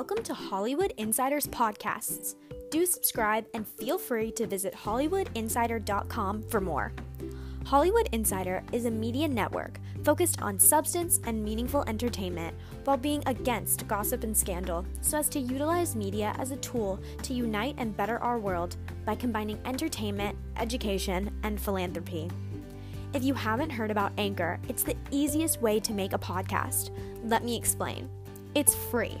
welcome to Hollywood Insiders Podcasts. Do subscribe and feel free to visit HollywoodInsider.com for more. Hollywood Insider is a media network focused on substance and meaningful entertainment while being against gossip and scandal so as to utilize media as a tool to unite and better our world by combining entertainment, education, and philanthropy. If you haven't heard about Anchor, it's the easiest way to make a podcast. Let me explain. It's free.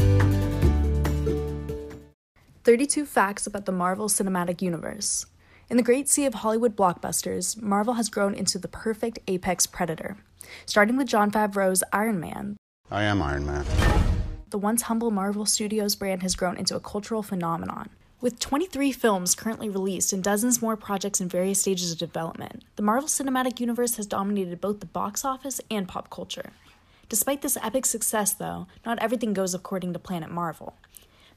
32 Facts About the Marvel Cinematic Universe. In the great sea of Hollywood blockbusters, Marvel has grown into the perfect apex predator, starting with Jon Favreau's Iron Man. I am Iron Man. The once humble Marvel Studios brand has grown into a cultural phenomenon. With 23 films currently released and dozens more projects in various stages of development, the Marvel Cinematic Universe has dominated both the box office and pop culture. Despite this epic success, though, not everything goes according to Planet Marvel.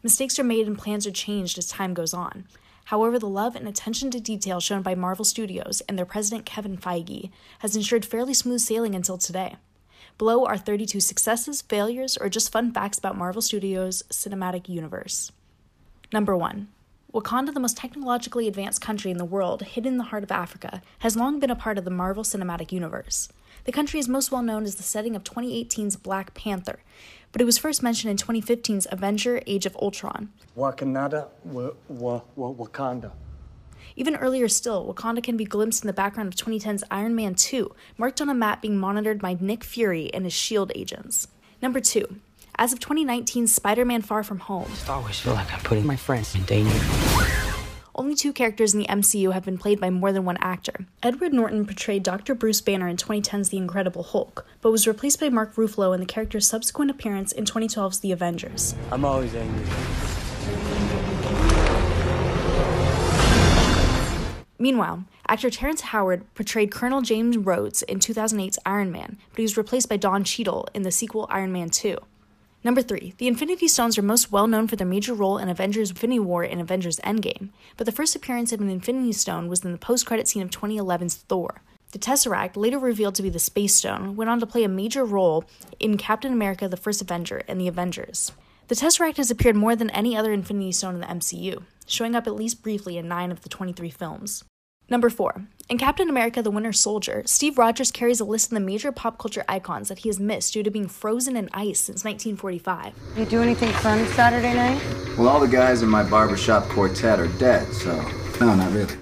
Mistakes are made and plans are changed as time goes on. However, the love and attention to detail shown by Marvel Studios and their president Kevin Feige has ensured fairly smooth sailing until today. Below are 32 successes, failures, or just fun facts about Marvel Studios' cinematic universe. Number 1. Wakanda, the most technologically advanced country in the world, hidden in the heart of Africa, has long been a part of the Marvel Cinematic Universe. The country is most well known as the setting of 2018's Black Panther, but it was first mentioned in 2015's Avenger: Age of Ultron. Wakanda. Even earlier still, Wakanda can be glimpsed in the background of 2010's Iron Man 2, marked on a map being monitored by Nick Fury and his S.H.I.E.L.D. agents. Number 2. As of 2019, Spider-Man: Far From Home. I always feel like I'm putting my friends in danger. Only 2 characters in the MCU have been played by more than one actor. Edward Norton portrayed Dr. Bruce Banner in 2010's The Incredible Hulk, but was replaced by Mark Ruffalo in the character's subsequent appearance in 2012's The Avengers. I'm always angry. Meanwhile, actor Terrence Howard portrayed Colonel James Rhodes in 2008's Iron Man, but he was replaced by Don Cheadle in the sequel Iron Man 2. Number 3. The Infinity Stones are most well known for their major role in Avengers: Infinity War and Avengers: Endgame, but the first appearance of an Infinity Stone was in the post-credit scene of 2011's Thor. The Tesseract, later revealed to be the Space Stone, went on to play a major role in Captain America: The First Avenger and the Avengers. The Tesseract has appeared more than any other Infinity Stone in the MCU, showing up at least briefly in 9 of the 23 films. Number 4. In Captain America: The Winter Soldier, Steve Rogers carries a list of the major pop culture icons that he has missed due to being frozen in ice since 1945. You do anything fun Saturday night? Well, all the guys in my barbershop quartet are dead, so no, not really.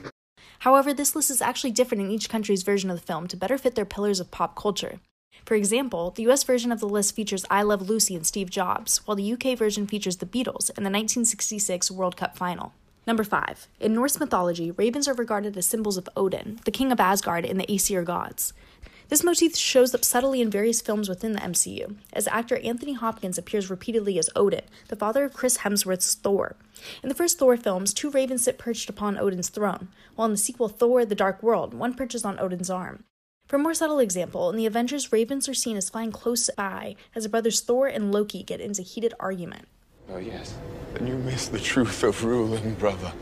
However, this list is actually different in each country's version of the film to better fit their pillars of pop culture. For example, the US version of the list features I Love Lucy and Steve Jobs, while the UK version features the Beatles and the 1966 World Cup final. Number 5. In Norse mythology, ravens are regarded as symbols of Odin, the king of Asgard, and the Aesir gods. This motif shows up subtly in various films within the MCU, as actor Anthony Hopkins appears repeatedly as Odin, the father of Chris Hemsworth's Thor. In the first Thor films, 2 ravens sit perched upon Odin's throne, while in the sequel Thor: The Dark World, 1 perches on Odin's arm. For a more subtle example, in the Avengers, ravens are seen as flying close by as the brothers Thor and Loki get into heated argument. Oh, yes. Then you miss the truth of ruling, brother.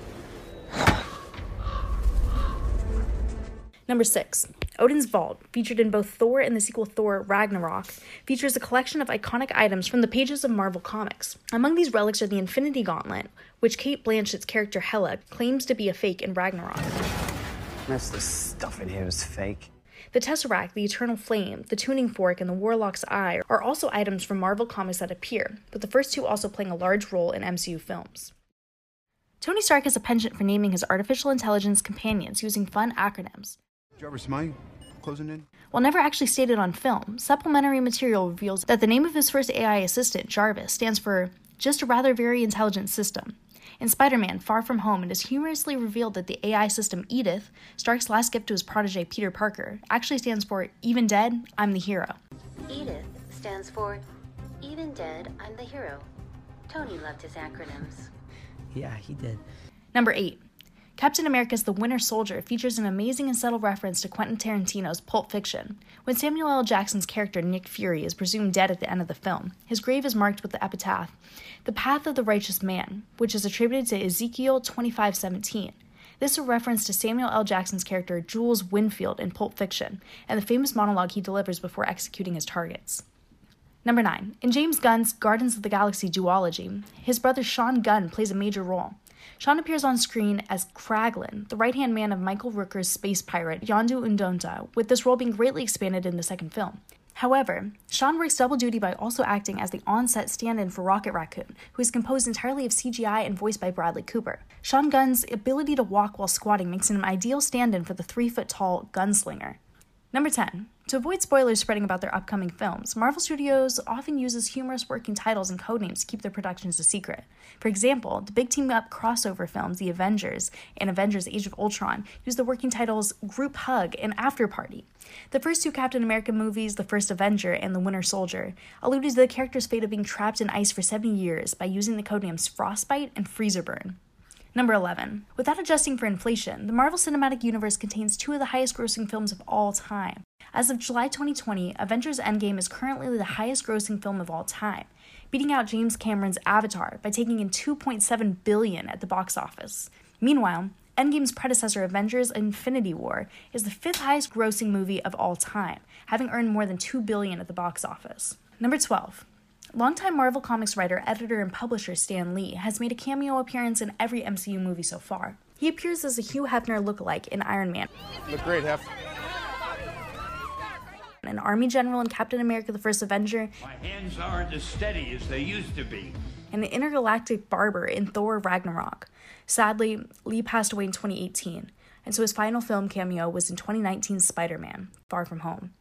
Number 6. Odin's Vault, featured in both Thor and the sequel Thor: Ragnarok, features a collection of iconic items from the pages of Marvel Comics. Among these relics are the Infinity Gauntlet, which Kate Blanchett's character Hela claims to be a fake in Ragnarok. Most of the stuff in here is fake. The Tesseract, the Eternal Flame, the Tuning Fork, and the Warlock's Eye are also items from Marvel Comics that appear, with the first 2 also playing a large role in MCU films. Tony Stark has a penchant for naming his artificial intelligence companions using fun acronyms. Jarvis, mind closing in? While never actually stated on film, supplementary material reveals that the name of his first AI assistant, Jarvis, stands for just a rather very intelligent system. In Spider-Man: Far From Home, it is humorously revealed that the AI system Edith, Stark's last gift to his protege Peter Parker, actually stands for Even Dead, I'm the Hero. Edith stands for Even Dead, I'm the Hero. Tony loved his acronyms. Yeah, he did. Number 8. Captain America's The Winter Soldier features an amazing and subtle reference to Quentin Tarantino's Pulp Fiction. When Samuel L. Jackson's character, Nick Fury, is presumed dead at the end of the film, his grave is marked with the epitaph, "The Path of the Righteous Man," which is attributed to Ezekiel 25:17. This is a reference to Samuel L. Jackson's character, Jules Winfield, in Pulp Fiction, and the famous monologue he delivers before executing his targets. Number 9. In James Gunn's Guardians of the Galaxy duology, his brother Sean Gunn plays a major role. Sean appears on screen as Kraglin, the right-hand man of Michael Rooker's space pirate Yondu Undonta, with this role being greatly expanded in the second film. However, Sean works double duty by also acting as the on-set stand-in for Rocket Raccoon, who is composed entirely of CGI and voiced by Bradley Cooper. Sean Gunn's ability to walk while squatting makes him an ideal stand-in for the 3-foot-tall gunslinger. Number 10. To avoid spoilers spreading about their upcoming films, Marvel Studios often uses humorous working titles and codenames to keep their productions a secret. For example, the big team-up crossover films The Avengers and Avengers Age of Ultron use the working titles Group Hug and After Party. The first two Captain America movies, The First Avenger and The Winter Soldier, alluded to the character's fate of being trapped in ice for 70 years by using the codenames Frostbite and Freezer Burn. Number 11. Without adjusting for inflation, the Marvel Cinematic Universe contains two of the highest-grossing films of all time. As of July 2020, Avengers Endgame is currently the highest-grossing film of all time, beating out James Cameron's Avatar by taking in $2.7 billion at the box office. Meanwhile, Endgame's predecessor Avengers Infinity War is the fifth highest-grossing movie of all time, having earned more than $2 billion at the box office. Number 12. Longtime Marvel Comics writer, editor, and publisher Stan Lee has made a cameo appearance in every MCU movie so far. He appears as a Hugh Hefner lookalike in Iron Man. Look great, Hef. An Army General in Captain America the First Avenger. My hands aren't as steady as they used to be. And the intergalactic barber in Thor Ragnarok. Sadly, Lee passed away in 2018, and so his final film cameo was in 2019's Spider-Man, Far From Home.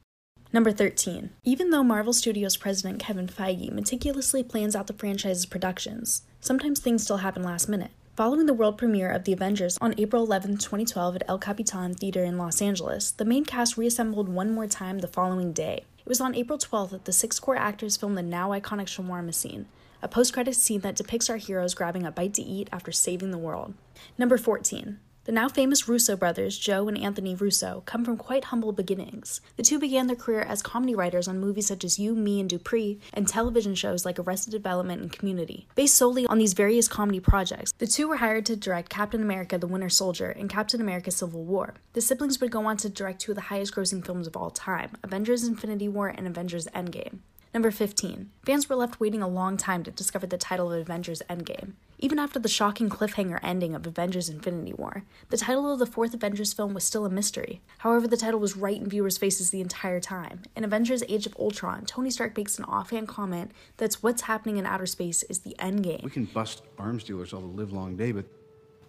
Number 13. Even though Marvel Studios president Kevin Feige meticulously plans out the franchise's productions, sometimes things still happen last minute. Following the world premiere of The Avengers on April 11, 2012 at El Capitan Theater in Los Angeles, the main cast reassembled one more time the following day. It was on April 12th that the 6 core actors filmed the now-iconic shawarma scene, a post-credits scene that depicts our heroes grabbing a bite to eat after saving the world. Number 14. The now-famous Russo brothers, Joe and Anthony Russo, come from quite humble beginnings. The two began their career as comedy writers on movies such as You, Me, and Dupree, and television shows like Arrested Development and Community. Based solely on these various comedy projects, the two were hired to direct Captain America: The Winter Soldier and Captain America: Civil War. The siblings would go on to direct two of the highest-grossing films of all time, Avengers: Infinity War and Avengers: Endgame. Number 15. Fans were left waiting a long time to discover the title of Avengers: Endgame. Even after the shocking cliffhanger ending of Avengers: Infinity War, the title of the fourth Avengers film was still a mystery. However, the title was right in viewers' faces the entire time. In Avengers: Age of Ultron, Tony Stark makes an offhand comment that's what's happening in outer space is the endgame. We can bust arms dealers all the livelong day, but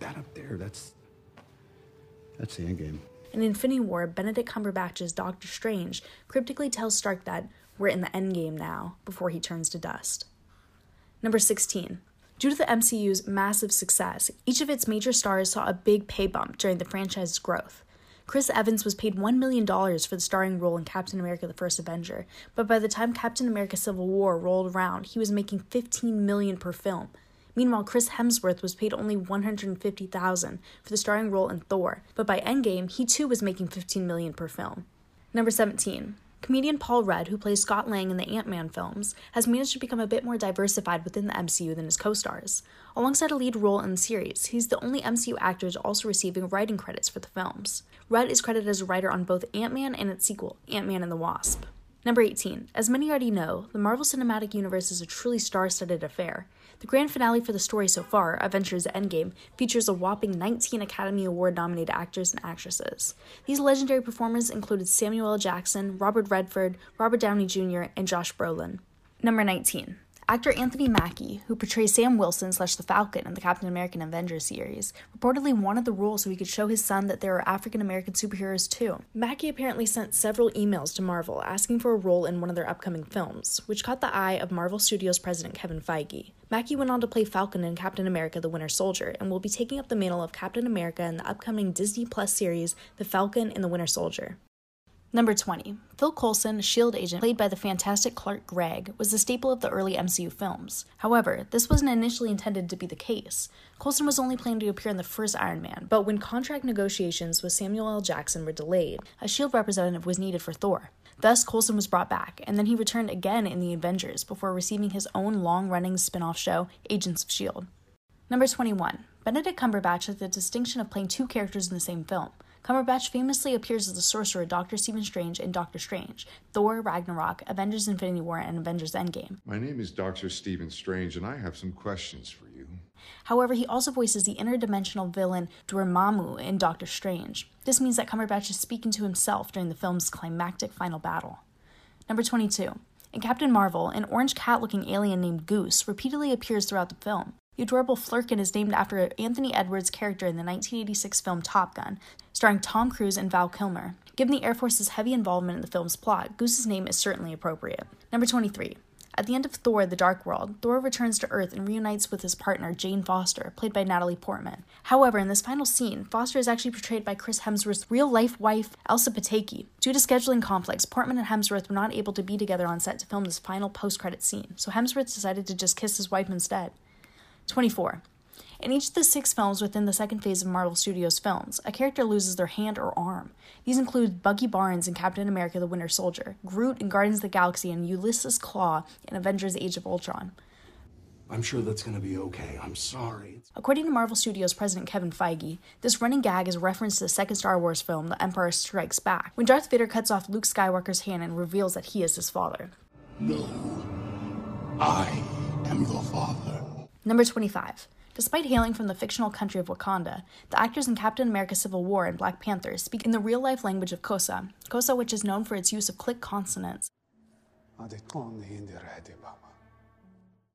that up there, that's the endgame. In Infinity War, Benedict Cumberbatch's Doctor Strange cryptically tells Stark that we're in the endgame now, before he turns to dust. Number 16. Due to the MCU's massive success, each of its major stars saw a big pay bump during the franchise's growth. Chris Evans was paid $1 million for the starring role in Captain America: The First Avenger, but by the time Captain America: Civil War rolled around, he was making $15 million per film. Meanwhile, Chris Hemsworth was paid only $150,000 for the starring role in Thor, but by Endgame, he too was making $15 million per film. Number 17. Comedian Paul Rudd, who plays Scott Lang in the Ant-Man films, has managed to become a bit more diversified within the MCU than his co-stars. Alongside a lead role in the series, he's the only MCU actor to also receiving writing credits for the films. Rudd is credited as a writer on both Ant-Man and its sequel, Ant-Man and the Wasp. Number 18. As many already know, the Marvel Cinematic Universe is a truly star-studded affair. The grand finale for the story so far, Avengers: Endgame, features a whopping 19 Academy Award-nominated actors and actresses. These legendary performers included Samuel L. Jackson, Robert Redford, Robert Downey Jr., and Josh Brolin. Number 19. Actor Anthony Mackie, who portrays Sam Wilson / the Falcon in the Captain America: Avengers series, reportedly wanted the role so he could show his son that there are African-American superheroes too. Mackie apparently sent several emails to Marvel asking for a role in one of their upcoming films, which caught the eye of Marvel Studios president Kevin Feige. Mackie went on to play Falcon in Captain America: The Winter Soldier and will be taking up the mantle of Captain America in the upcoming Disney Plus series, The Falcon and the Winter Soldier. Number 20. Phil Coulson, S.H.I.E.L.D. agent played by the fantastic Clark Gregg, was the staple of the early MCU films. However, this wasn't initially intended to be the case. Coulson was only planned to appear in the first Iron Man, but when contract negotiations with Samuel L. Jackson were delayed, a S.H.I.E.L.D. representative was needed for Thor. Thus, Coulson was brought back, and then he returned again in The Avengers before receiving his own long-running spin-off show, Agents of S.H.I.E.L.D. Number 21. Benedict Cumberbatch had the distinction of playing two characters in the same film. Cumberbatch famously appears as the sorcerer Dr. Stephen Strange in Doctor Strange, Thor, Ragnarok, Avengers Infinity War, and Avengers Endgame. My name is Dr. Stephen Strange, and I have some questions for you. However, he also voices the interdimensional villain Dormammu in Doctor Strange. This means that Cumberbatch is speaking to himself during the film's climactic final battle. Number 22. In Captain Marvel, an orange cat-looking alien named Goose repeatedly appears throughout the film. The adorable Flurkin is named after Anthony Edwards' character in the 1986 film Top Gun, starring Tom Cruise and Val Kilmer. Given the Air Force's heavy involvement in the film's plot, Goose's name is certainly appropriate. Number 23. At the end of Thor: The Dark World, Thor returns to Earth and reunites with his partner, Jane Foster, played by Natalie Portman. However, in this final scene, Foster is actually portrayed by Chris Hemsworth's real-life wife, Elsa Pataki. Due to scheduling conflicts, Portman and Hemsworth were not able to be together on set to film this final post-credit scene, so Hemsworth decided to just kiss his wife instead. 24. In each of the 6 films within the second phase of Marvel Studios films, a character loses their hand or arm. These include Bucky Barnes in Captain America the Winter Soldier, Groot in Guardians of the Galaxy, and Ulysses Claw in Avengers Age of Ultron. I'm sure that's going to be okay. I'm sorry. According to Marvel Studios president Kevin Feige, this running gag is a reference to the second Star Wars film, The Empire Strikes Back, when Darth Vader cuts off Luke Skywalker's hand and reveals that he is his father. No, I am your father. Number 25. Despite hailing from the fictional country of Wakanda, the actors in Captain America: Civil War and Black Panther speak in the real-life language of Xhosa, which is known for its use of click consonants,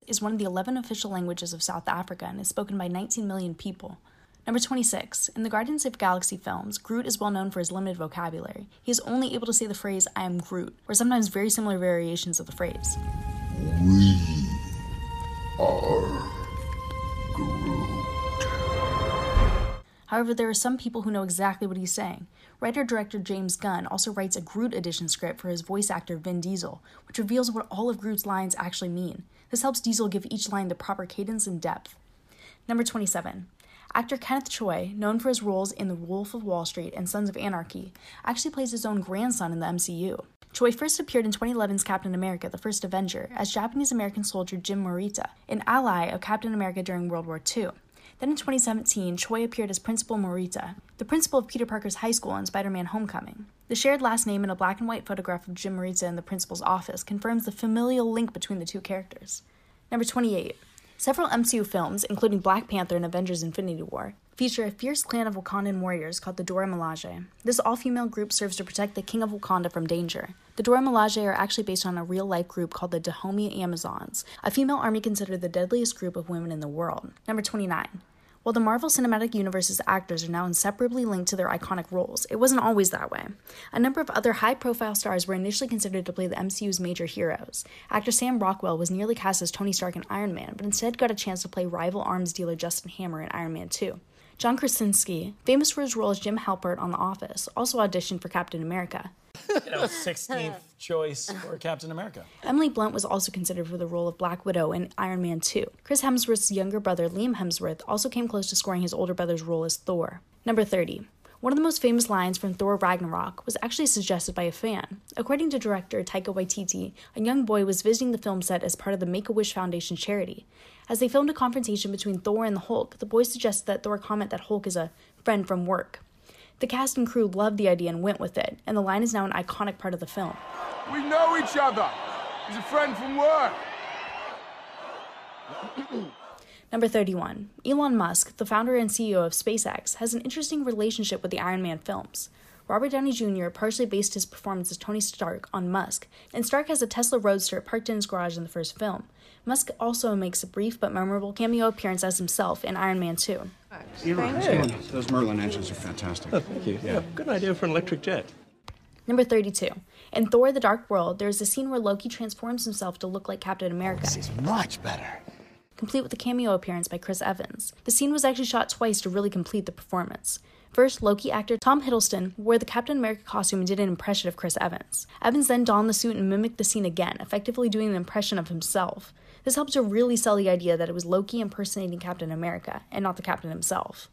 is one of the 11 official languages of South Africa and is spoken by 19 million people. Number 26. In the Guardians of the Galaxy films, Groot is well known for his limited vocabulary. He is only able to say the phrase, "I am Groot," or sometimes very similar variations of the phrase. We are Groot. However, there are some people who know exactly what he's saying. Writer-director James Gunn also writes a Groot edition script for his voice actor Vin Diesel, which reveals what all of Groot's lines actually mean. This helps Diesel give each line the proper cadence and depth. Number 27. Actor Kenneth Choi, known for his roles in The Wolf of Wall Street and Sons of Anarchy, actually plays his own grandson in the MCU. Choi first appeared in 2011's Captain America: The First Avenger as Japanese-American soldier Jim Morita, an ally of Captain America during World War II. Then in 2017, Choi appeared as Principal Morita, the principal of Peter Parker's high school in Spider-Man: Homecoming. The shared last name in a black and white photograph of Jim Morita in the principal's office confirms the familial link between the two characters. Number 28. Several MCU films, including Black Panther and Avengers: Infinity War, feature a fierce clan of Wakandan warriors called the Dora Milaje. This all-female group serves to protect the King of Wakanda from danger. The Dora Milaje are actually based on a real-life group called the Dahomey Amazons, a female army considered the deadliest group of women in the world. Number 29. While the Marvel Cinematic Universe's actors are now inseparably linked to their iconic roles, it wasn't always that way. A number of other high-profile stars were initially considered to play the MCU's major heroes. Actor Sam Rockwell was nearly cast as Tony Stark in Iron Man, but instead got a chance to play rival arms dealer Justin Hammer in Iron Man 2. John Krasinski, famous for his role as Jim Halpert on The Office, also auditioned for Captain America. 16th choice for Captain America. Emily Blunt was also considered for the role of Black Widow in Iron Man 2. Chris Hemsworth's younger brother, Liam Hemsworth, also came close to scoring his older brother's role as Thor. Number 30. One of the most famous lines from Thor: Ragnarok was actually suggested by a fan. According to director Taika Waititi, a young boy was visiting the film set as part of the Make-A-Wish Foundation charity. As they filmed a confrontation between Thor and the Hulk, the boy suggested that Thor comment that Hulk is a friend from work. The cast and crew loved the idea and went with it, and the line is now an iconic part of the film. We know each other. He's a friend from work. Number 31. Elon Musk, the founder and CEO of SpaceX, has an interesting relationship with the Iron Man films. Robert Downey Jr. partially based his performance as Tony Stark on Musk, and Stark has a Tesla Roadster parked in his garage in the first film. Musk also makes a brief but memorable cameo appearance as himself in Iron Man 2. Hey. Those Merlin engines are fantastic. Oh, thank you. Yeah, good idea for an electric jet. Number 32. In Thor: The Dark World, there is a scene where Loki transforms himself to look like Captain America. This is much better. Complete with a cameo appearance by Chris Evans. The scene was actually shot twice to really complete the performance. First, Loki actor Tom Hiddleston wore the Captain America costume and did an impression of Chris Evans. Evans then donned the suit and mimicked the scene again, effectively doing an impression of himself. This helped to really sell the idea that it was Loki impersonating Captain America, and not the Captain himself.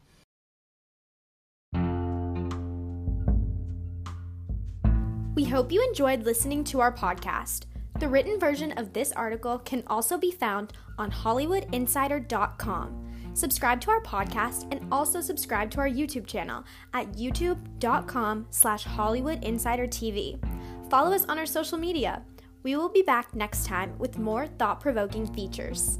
We hope you enjoyed listening to our podcast. The written version of this article can also be found on HollywoodInsider.com. Subscribe to our podcast and also subscribe to our YouTube channel at youtube.com/HollywoodInsiderTV. Follow us on our social media. We will be back next time with more thought-provoking features.